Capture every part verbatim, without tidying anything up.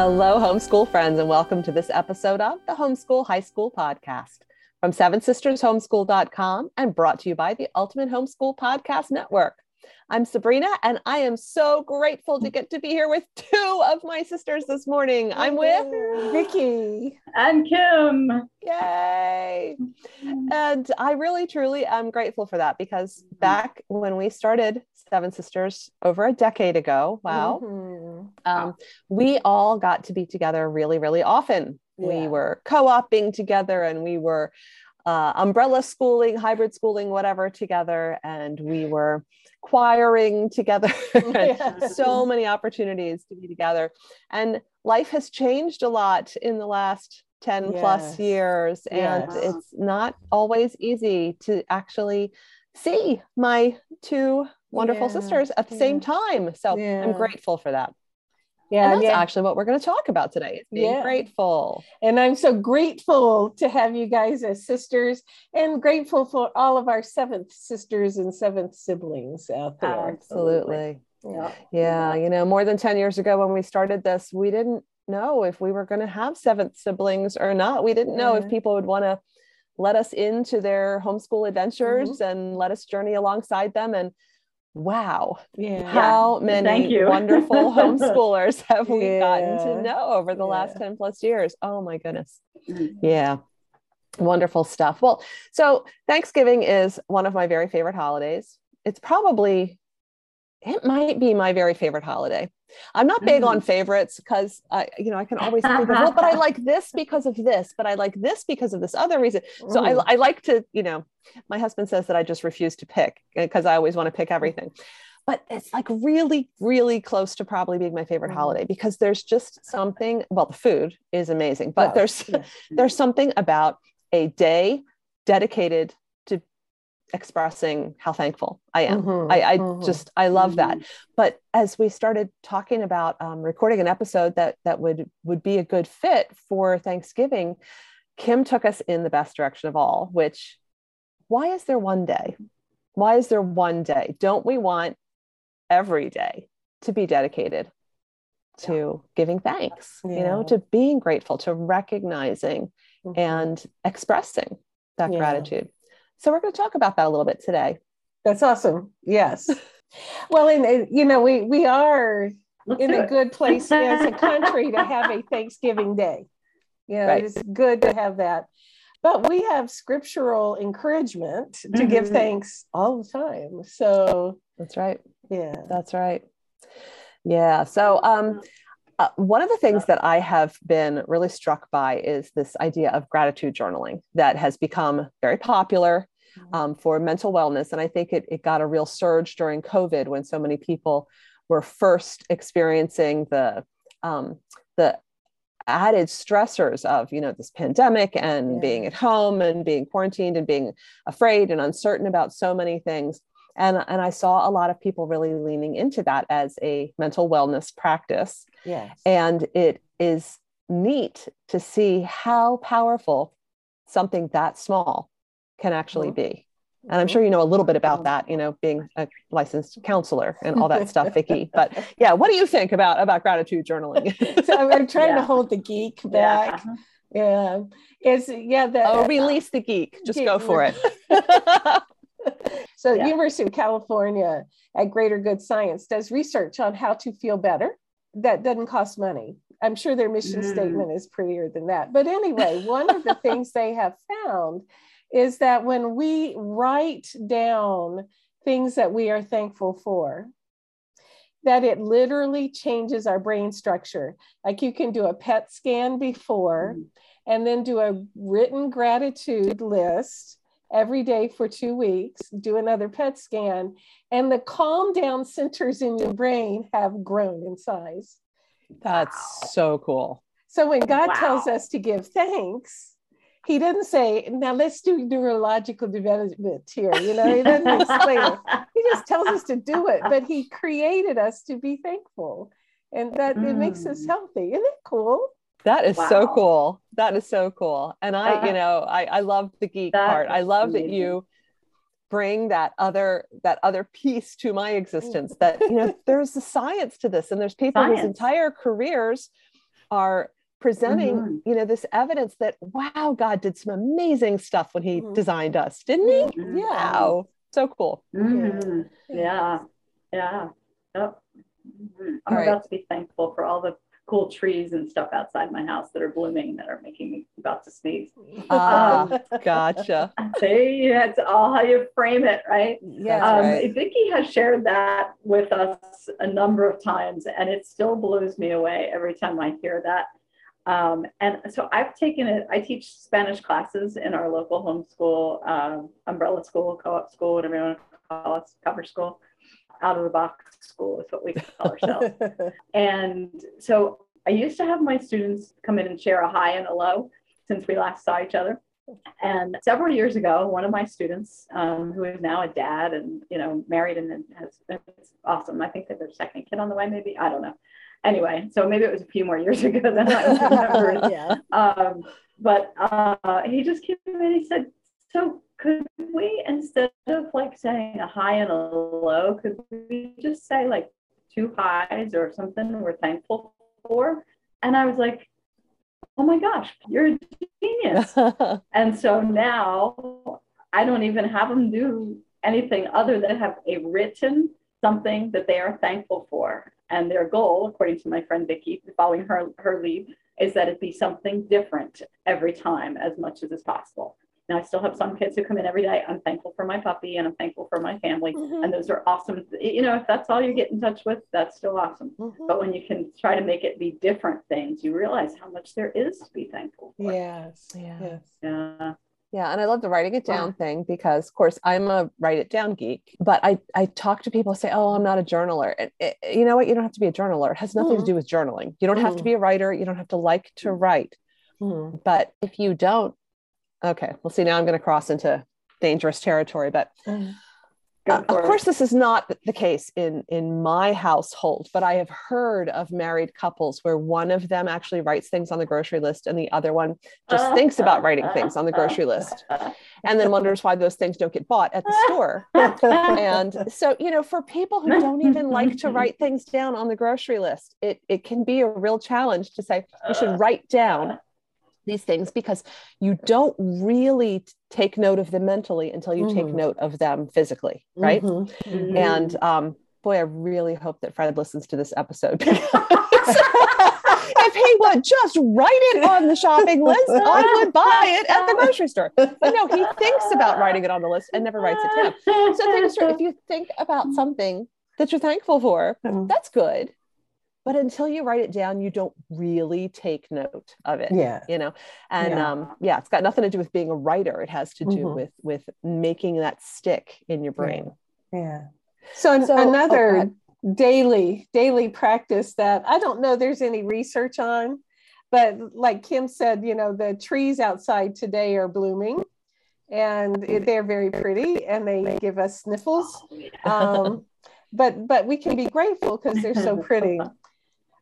Hello, homeschool friends, and welcome to this episode of the Homeschool Highschool Podcast from seven sisters homeschool dot com and brought to you by the Ultimate Homeschool Podcast Network. I'm Sabrina, and I am so grateful to get to be here with two of my sisters this morning. I'm with Vicki and Kim. Yay. And I really, truly am grateful for that, because back when we started Seven Sisters over a decade ago, wow, mm-hmm. um, we all got to be together really, really often. Yeah. We were co-oping together, and we were Uh, umbrella schooling, hybrid schooling, whatever together. And we were choiring together. Yes. So many opportunities to be together. And life has changed a lot in the last ten yes. plus years. And yes. it's not always easy to actually see my two wonderful yeah. sisters at the yeah. same time. So yeah. I'm grateful for that. Yeah, and that's yeah. actually what we're going to talk about today, is being yeah. grateful. And I'm so grateful to have you guys as sisters, and grateful for all of our seventh sisters and seventh siblings out there. Absolutely. Yeah. yeah, you know, more than ten years ago when we started this, we didn't know if we were going to have seventh siblings or not. We didn't know yeah. if people would want to let us into their homeschool adventures mm-hmm. and let us journey alongside them. And wow, yeah. how many wonderful homeschoolers have we yeah. gotten to know over the yeah. last ten plus years? Oh my goodness. Yeah. Wonderful stuff. Well, so Thanksgiving is one of my very favorite holidays. It's probably, it might be my very favorite holiday. I'm not big mm-hmm. on favorites, because I, you know, I can always think of, well, but I like this because of this, but I like this because of this other reason. So I, I like to, you know, my husband says that I just refuse to pick, because I always want to pick everything, but it's like really, really close to probably being my favorite mm-hmm. holiday, because there's just something, well, the food is amazing, but oh, there's, yeah. there's something about a day dedicated to expressing how thankful I am. Mm-hmm. I, I mm-hmm. just, I love mm-hmm. that. But as we started talking about um, recording an episode that, that would, would be a good fit for Thanksgiving, Kim took us in the best direction of all, which, why is there one day? Why is there one day? Don't we want every day to be dedicated to yeah. giving thanks, yeah. you know, to being grateful, to recognizing mm-hmm. and expressing that yeah. gratitude? So we're going to talk about that a little bit today. That's awesome. Yes. Well, and, and you know, we, we are Let's in a it. good place as a country to have a Thanksgiving Day. You know, right. it's good to have that. But we have scriptural encouragement to mm-hmm. give thanks all the time. So that's right. Yeah, that's right. Yeah. So um, uh, one of the things that I have been really struck by is this idea of gratitude journaling that has become very popular um, for mental wellness. And I think it, it got a real surge during COVID, when so many people were first experiencing the, um, the, added stressors of, you know, this pandemic and yeah. being at home and being quarantined and being afraid and uncertain about so many things. And, and I saw a lot of people really leaning into that as a mental wellness practice. Yes. And it is neat to see how powerful something that small can actually mm-hmm. be. And I'm sure you know a little bit about that, you know, being a licensed counselor and all that stuff, Vicki. But yeah, what do you think about about gratitude journaling? So I'm trying yeah. to hold the geek back. Yeah, yeah. it's yeah. The, oh, release the geek. Just geek. go for it. So, yeah. University of California at Greater Good Science does research on how to feel better. That doesn't cost money. I'm sure their mission mm. statement is prettier than that. But anyway, one of the things they have found is that when we write down things that we are thankful for, that it literally changes our brain structure. Like, you can do a P E T scan before, and then do a written gratitude list every day for two weeks, do another P E T scan, and the calm down centers in your brain have grown in size. That's wow. so cool. So when God wow. tells us to give thanks, he doesn't say, now let's do neurological development here. You know, he doesn't explain it. He just tells us to do it, but he created us to be thankful, and that mm. it makes us healthy. Isn't it cool? That is wow. so cool. That is so cool. And I, uh, you know, I, I love the geek part. I love amazing. that you bring that other, that other piece to my existence, that, you know, there's a science to this, and there's people science. whose entire careers are presenting, mm-hmm. you know, this evidence that, wow, God did some amazing stuff when he mm-hmm. designed us, didn't he? Mm-hmm. Yeah. So cool. Mm-hmm. Yeah. Yeah. Yep. Mm-hmm. I'm all about right. to be thankful for all the cool trees and stuff outside my house that are blooming that are making me about to sneeze. Ah, um, gotcha. See, that's all how you frame it, right? Yeah. Um, right. Vicki has shared that with us a number of times, and it still blows me away every time I hear that. Um, and so I've taken it, I teach Spanish classes in our local homeschool, um, umbrella school, co-op school, whatever you want to call it, cover school. Out of the box school is what we call ourselves. And so I used to have my students come in and share a high and a low since we last saw each other. And several years ago, one of my students, um, who is now a dad and, you know, married and has, it's awesome. I think that their second kid on the way, maybe, I don't know. Anyway, so maybe it was a few more years ago than I remember. Yeah. Um, but uh, he just came in and he said, so could we, instead of like saying a high and a low, could we just say like two highs or something we're thankful for? And I was like, oh my gosh, you're a genius. And so now I don't even have them do anything other than have a written something that they are thankful for. And their goal, according to my friend Vicki, following her, her lead, is that it be something different every time as much as is possible. Now, I still have some kids who come in every day, I'm thankful for my puppy and I'm thankful for my family. Mm-hmm. And those are awesome. You know, if that's all you get in touch with, that's still awesome. Mm-hmm. But when you can try to make it be different things, you realize how much there is to be thankful for. Yes. Yes. Yeah. Yeah. And I love the writing it down yeah. thing, because of course I'm a write it down geek, but I, I talk to people who say, oh, I'm not a journaler. And it, you know what? You don't have to be a journaler. It has nothing mm-hmm. to do with journaling. You don't mm-hmm. have to be a writer. You don't have to like to write, mm-hmm. but if you don't, okay. Well, see, now I'm going to cross into dangerous territory, but uh, of course this is not the case in, in my household, but I have heard of married couples where one of them actually writes things on the grocery list and the other one just thinks about writing things on the grocery list and then wonders why those things don't get bought at the store. And so, you know, for people who don't even like to write things down on the grocery list, it, it can be a real challenge to say, you should write down these things, because you don't really take note of them mentally until you mm-hmm. take note of them physically. Right. Mm-hmm. Mm-hmm. And um, boy, I really hope that Fred listens to this episode. If he would just write it on the shopping list, I would buy it at the grocery store. But no, he thinks about writing it on the list and never writes it down. So things are, if you think about something that you're thankful for, mm-hmm. that's good. But until you write it down, you don't really take note of it. Yeah. You know, and yeah. um, yeah, it's got nothing to do with being a writer. It has to do mm-hmm. with, with making that stick in your brain. Yeah. yeah. So, so another oh, daily, daily practice that I don't know there's any research on, but like Kim said, you know, the trees outside today are blooming and it, they're very pretty and they give us sniffles. Um, but, but we can be grateful because they're so pretty.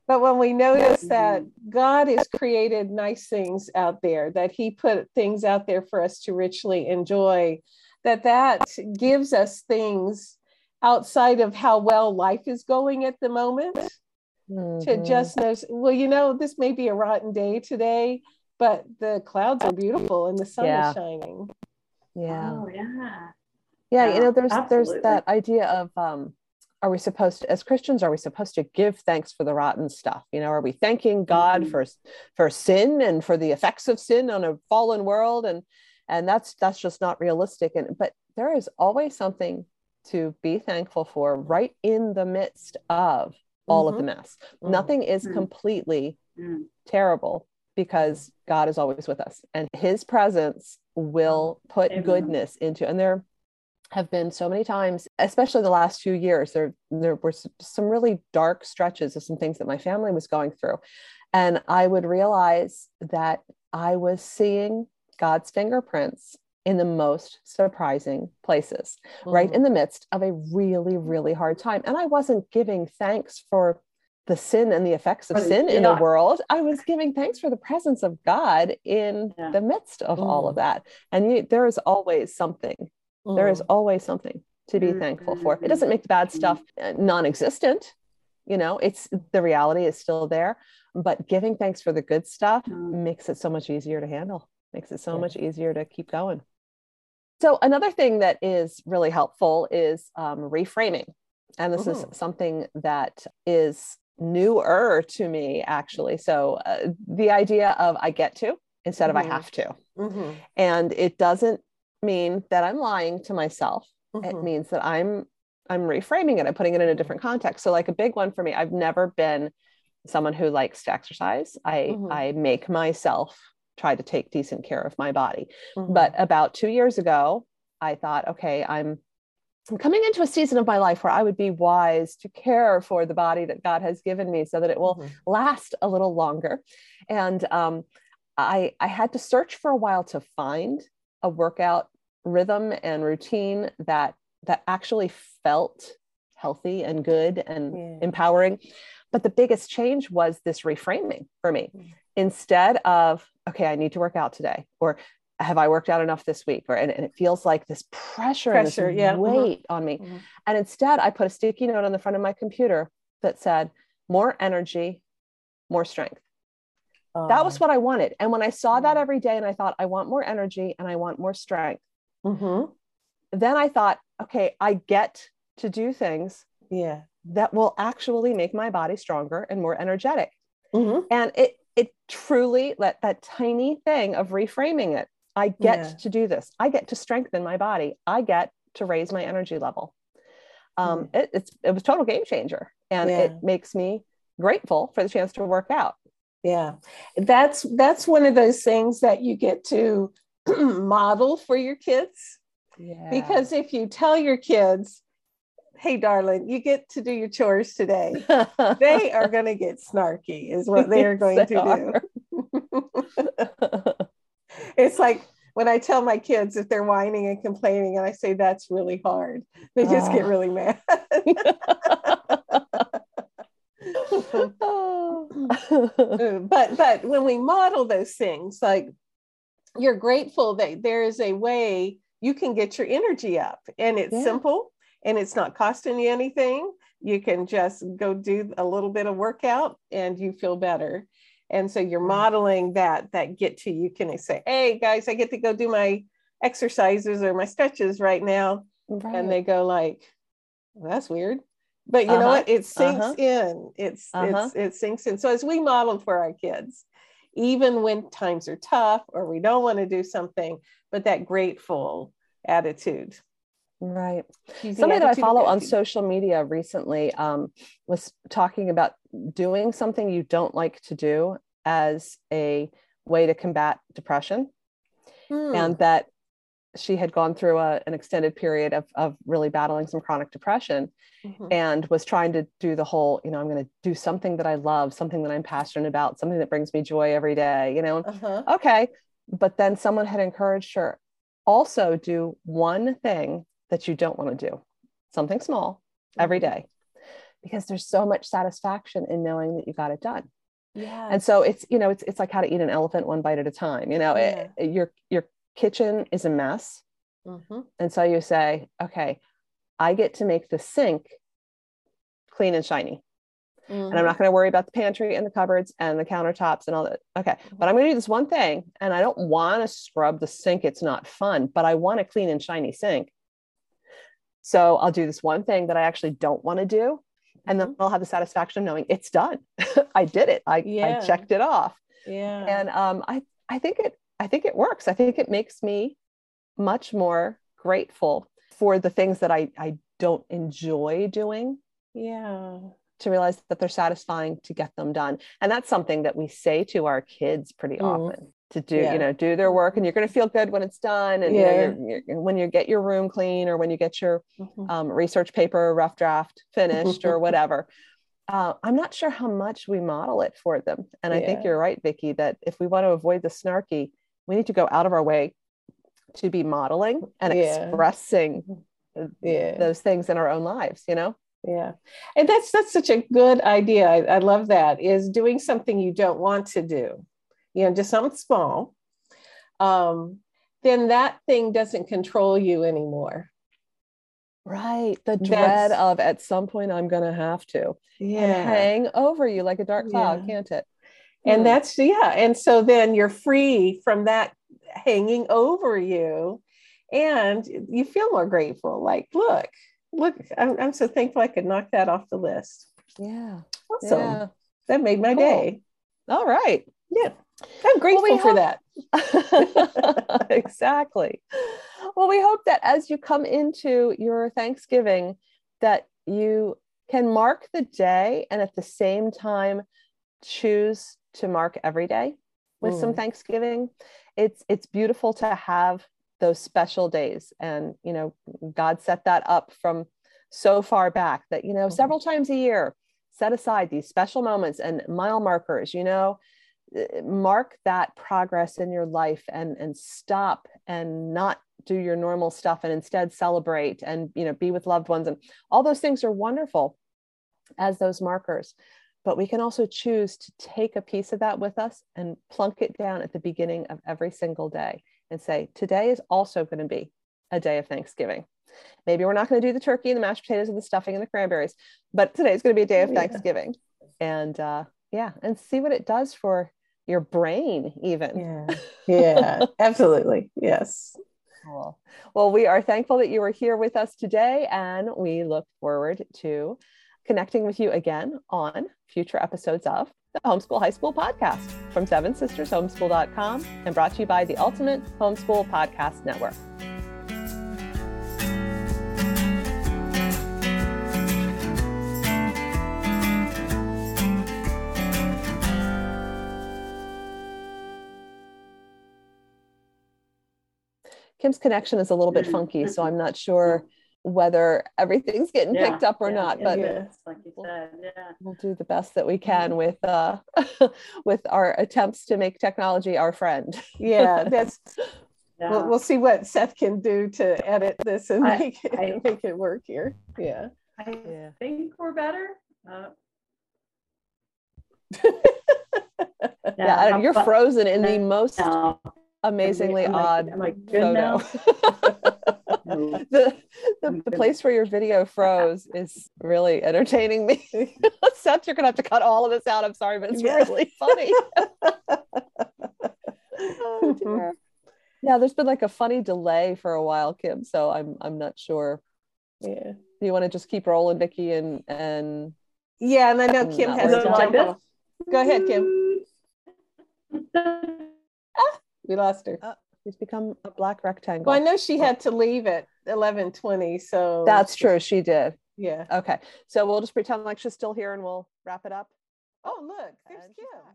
But when we notice that God has created nice things out there, that he put things out there for us to richly enjoy, that that gives us things outside of how well life is going at the moment mm-hmm. to just know, well, you know, this may be a rotten day today, but the clouds are beautiful and the sun yeah. is shining. Yeah. Oh, yeah. Yeah. You know, there's, Absolutely. there's that idea of, um, are we supposed to, as Christians, are we supposed to give thanks for the rotten stuff? You know, are we thanking God mm-hmm. for, for sin and for the effects of sin on a fallen world? And, and that's, that's just not realistic. And, but there is always something to be thankful for right in the midst of all mm-hmm. of the mess. Mm-hmm. Nothing is mm-hmm. completely mm-hmm. terrible, because God is always with us and his presence will put Amen. goodness into, and there have been so many times, especially the last few years, there, there were some really dark stretches of some things that my family was going through. And I would realize that I was seeing God's fingerprints in the most surprising places, mm-hmm. right in the midst of a really, really hard time. And I wasn't giving thanks for the sin and the effects of sin yeah. in the world. I was giving thanks for the presence of God in yeah. the midst of mm-hmm. all of that. And you, there is always something. There is always something to be mm-hmm. thankful for. It doesn't make the bad stuff non-existent, you know, it's the reality is still there, but giving thanks for the good stuff mm-hmm. makes it so much easier to handle, makes it so yeah. much easier to keep going. So another thing that is really helpful is um, reframing. And this Ooh. is something that is newer to me, actually. So uh, the idea of I get to instead mm-hmm. of I have to. Mm-hmm. And it doesn't mean that I'm lying to myself. Mm-hmm. It means that I'm I'm reframing it. I'm putting it in a different context. So like a big one for me, I've never been someone who likes to exercise. I, mm-hmm. I make myself try to take decent care of my body. Mm-hmm. But about two years ago, I thought, okay, I'm, I'm coming into a season of my life where I would be wise to care for the body that God has given me so that it will mm-hmm. last a little longer. And um, I, I had to search for a while to find a workout rhythm and routine that that actually felt healthy and good and yeah. empowering. But the biggest change was this reframing for me. Mm-hmm. Instead of, okay, I need to work out today, or have I worked out enough this week? Or, and, and it feels like this pressure, pressure and this yeah. weight mm-hmm. on me. Mm-hmm. And instead I put a sticky note on the front of my computer that said, more energy, more strength. Oh. That was what I wanted. And when I saw that every day and I thought, I want more energy and I want more strength. Mm-hmm. Then I thought, okay, I get to do things yeah. that will actually make my body stronger and more energetic. Mm-hmm. And it, it truly let that tiny thing of reframing it. I get yeah. to do this. I get to strengthen my body. I get to raise my energy level. Um, mm-hmm. it, it's, it was a total game changer, and yeah. it makes me grateful for the chance to work out. Yeah. That's, that's one of those things that you get to model for your kids. Yeah. Because if you tell your kids, hey, darling, you get to do your chores today, they are going to get snarky is what they are going they to are. do. It's like when I tell my kids if they're whining and complaining and I say, that's really hard, they just oh. get really mad. but, but when we model those things, like you're grateful that there is a way you can get your energy up, and it's yeah. simple and it's not costing you anything. You can just go do a little bit of workout and you feel better. And so you're modeling that, that get to, you can say, hey guys, I get to go do my exercises or my stretches right now. Right. And they go like, well, that's weird, but you uh-huh. know what? It sinks uh-huh. in, it's, uh-huh. it's, it sinks in. So as we model for our kids, even when times are tough or we don't want to do something, but that grateful attitude. Right. Somebody that I follow on social media recently um, was talking about doing something you don't like to do as a way to combat depression. Hmm. And that she had gone through a, an extended period of, of really battling some chronic depression mm-hmm. and was trying to do the whole, you know, I'm going to do something that I love, something that I'm passionate about, something that brings me joy every day, you know, uh-huh. okay. But then someone had encouraged her, also do one thing that you don't want to do, something small every day, because there's so much satisfaction in knowing that you got it done. Yeah. And so it's, you know, it's, it's like how to eat an elephant one bite at a time, you know, yeah. it, your, your kitchen is a mess. Mm-hmm. And so you say, okay, I get to make the sink clean and shiny. Mm-hmm. And I'm not going to worry about the pantry and the cupboards and the countertops and all that. Okay. Mm-hmm. But I'm going to do this one thing, and I don't want to scrub the sink. It's not fun, but I want a clean and shiny sink. So I'll do this one thing that I actually don't want to do. Mm-hmm. And then I'll have the satisfaction of knowing it's done. I did it. I, yeah. I checked it off. Yeah. And um, I, I think it, I think it works. I think it makes me much more grateful for the things that I, I don't enjoy doing. Yeah. To realize that they're satisfying to get them done. And that's something that we say to our kids pretty mm. often, to do, yeah. you know, do their work and you're going to feel good when it's done. And yeah. you know, you're, you're, when you get your room clean, or when you get your mm-hmm. um, research paper, rough draft finished or whatever. Uh, I'm not sure how much we model it for them. And yeah. I think you're right, Vicki, that if we want to avoid the snarky, we need to go out of our way to be modeling and yeah. expressing yeah. those things in our own lives, you know? Yeah. And that's, that's such a good idea. I, I love that, is doing something you don't want to do, you know, just something small. Um, then that thing doesn't control you anymore. Right. The dread That's, of at some point I'm going to have to yeah. hang over you like a dark cloud, yeah. can't it? And that's, yeah. And so then you're free from that hanging over you and you feel more grateful. Like, look, look, I'm, I'm so thankful I could knock that off the list. Yeah. Awesome. Yeah. That made my cool. day. All right. Yeah. I'm grateful well, we for hope- that. Exactly. Well, we hope that as you come into your Thanksgiving, that you can mark the day and at the same time, choose to mark every day with mm. some Thanksgiving. It's, it's beautiful to have those special days. And, you know, God set that up from so far back that, you know, mm. several times a year, set aside these special moments and mile markers, you know, mark that progress in your life and, and stop and not do your normal stuff and instead celebrate and, you know, be with loved ones. And all those things are wonderful as those markers. But we can also choose to take a piece of that with us and plunk it down at the beginning of every single day and say, today is also going to be a day of Thanksgiving. Maybe we're not going to do the turkey and the mashed potatoes and the stuffing and the cranberries, but today is going to be a day of Thanksgiving. Yeah. And uh, yeah, and see what it does for your brain even. Yeah, yeah. Absolutely. Yes. Cool. Well, we are thankful that you were here with us today and we look forward to connecting with you again on future episodes of the Homeschool High School Podcast from Seven Sisters Homeschool dot com and brought to you by the Ultimate Homeschool Podcast Network. Kim's connection is a little bit funky, so I'm not sure whether everything's getting yeah, picked up or yeah, not, yeah, but yeah. Like you said, yeah. we'll do the best that we can with uh, with our attempts to make technology our friend. Yeah, that's. Yeah. We'll, we'll see what Seth can do to edit this and I, make it I, make it work here. Yeah, I yeah. think we're better. Uh, yeah, yeah I don't, you're frozen in the most no. amazingly I'm odd like, like photo. the, the the place where your video froze is really entertaining me. Seth, you're gonna have to cut all of this out. I'm sorry, but it's yeah. really funny. Oh, dear. Yeah, there's been like a funny delay for a while, Kim, so I'm I'm not sure. Yeah. Do you want to just keep rolling, Vicki, and and yeah, and I know Kim has to jump off. Go ahead, Kim. Ah, we lost her. Uh, She's become a black rectangle. Well, I know she had to leave at eleven twenty, so. That's true, she did. Yeah. Okay, so we'll just pretend like she's still here and we'll wrap it up. Oh, look, there's Kim.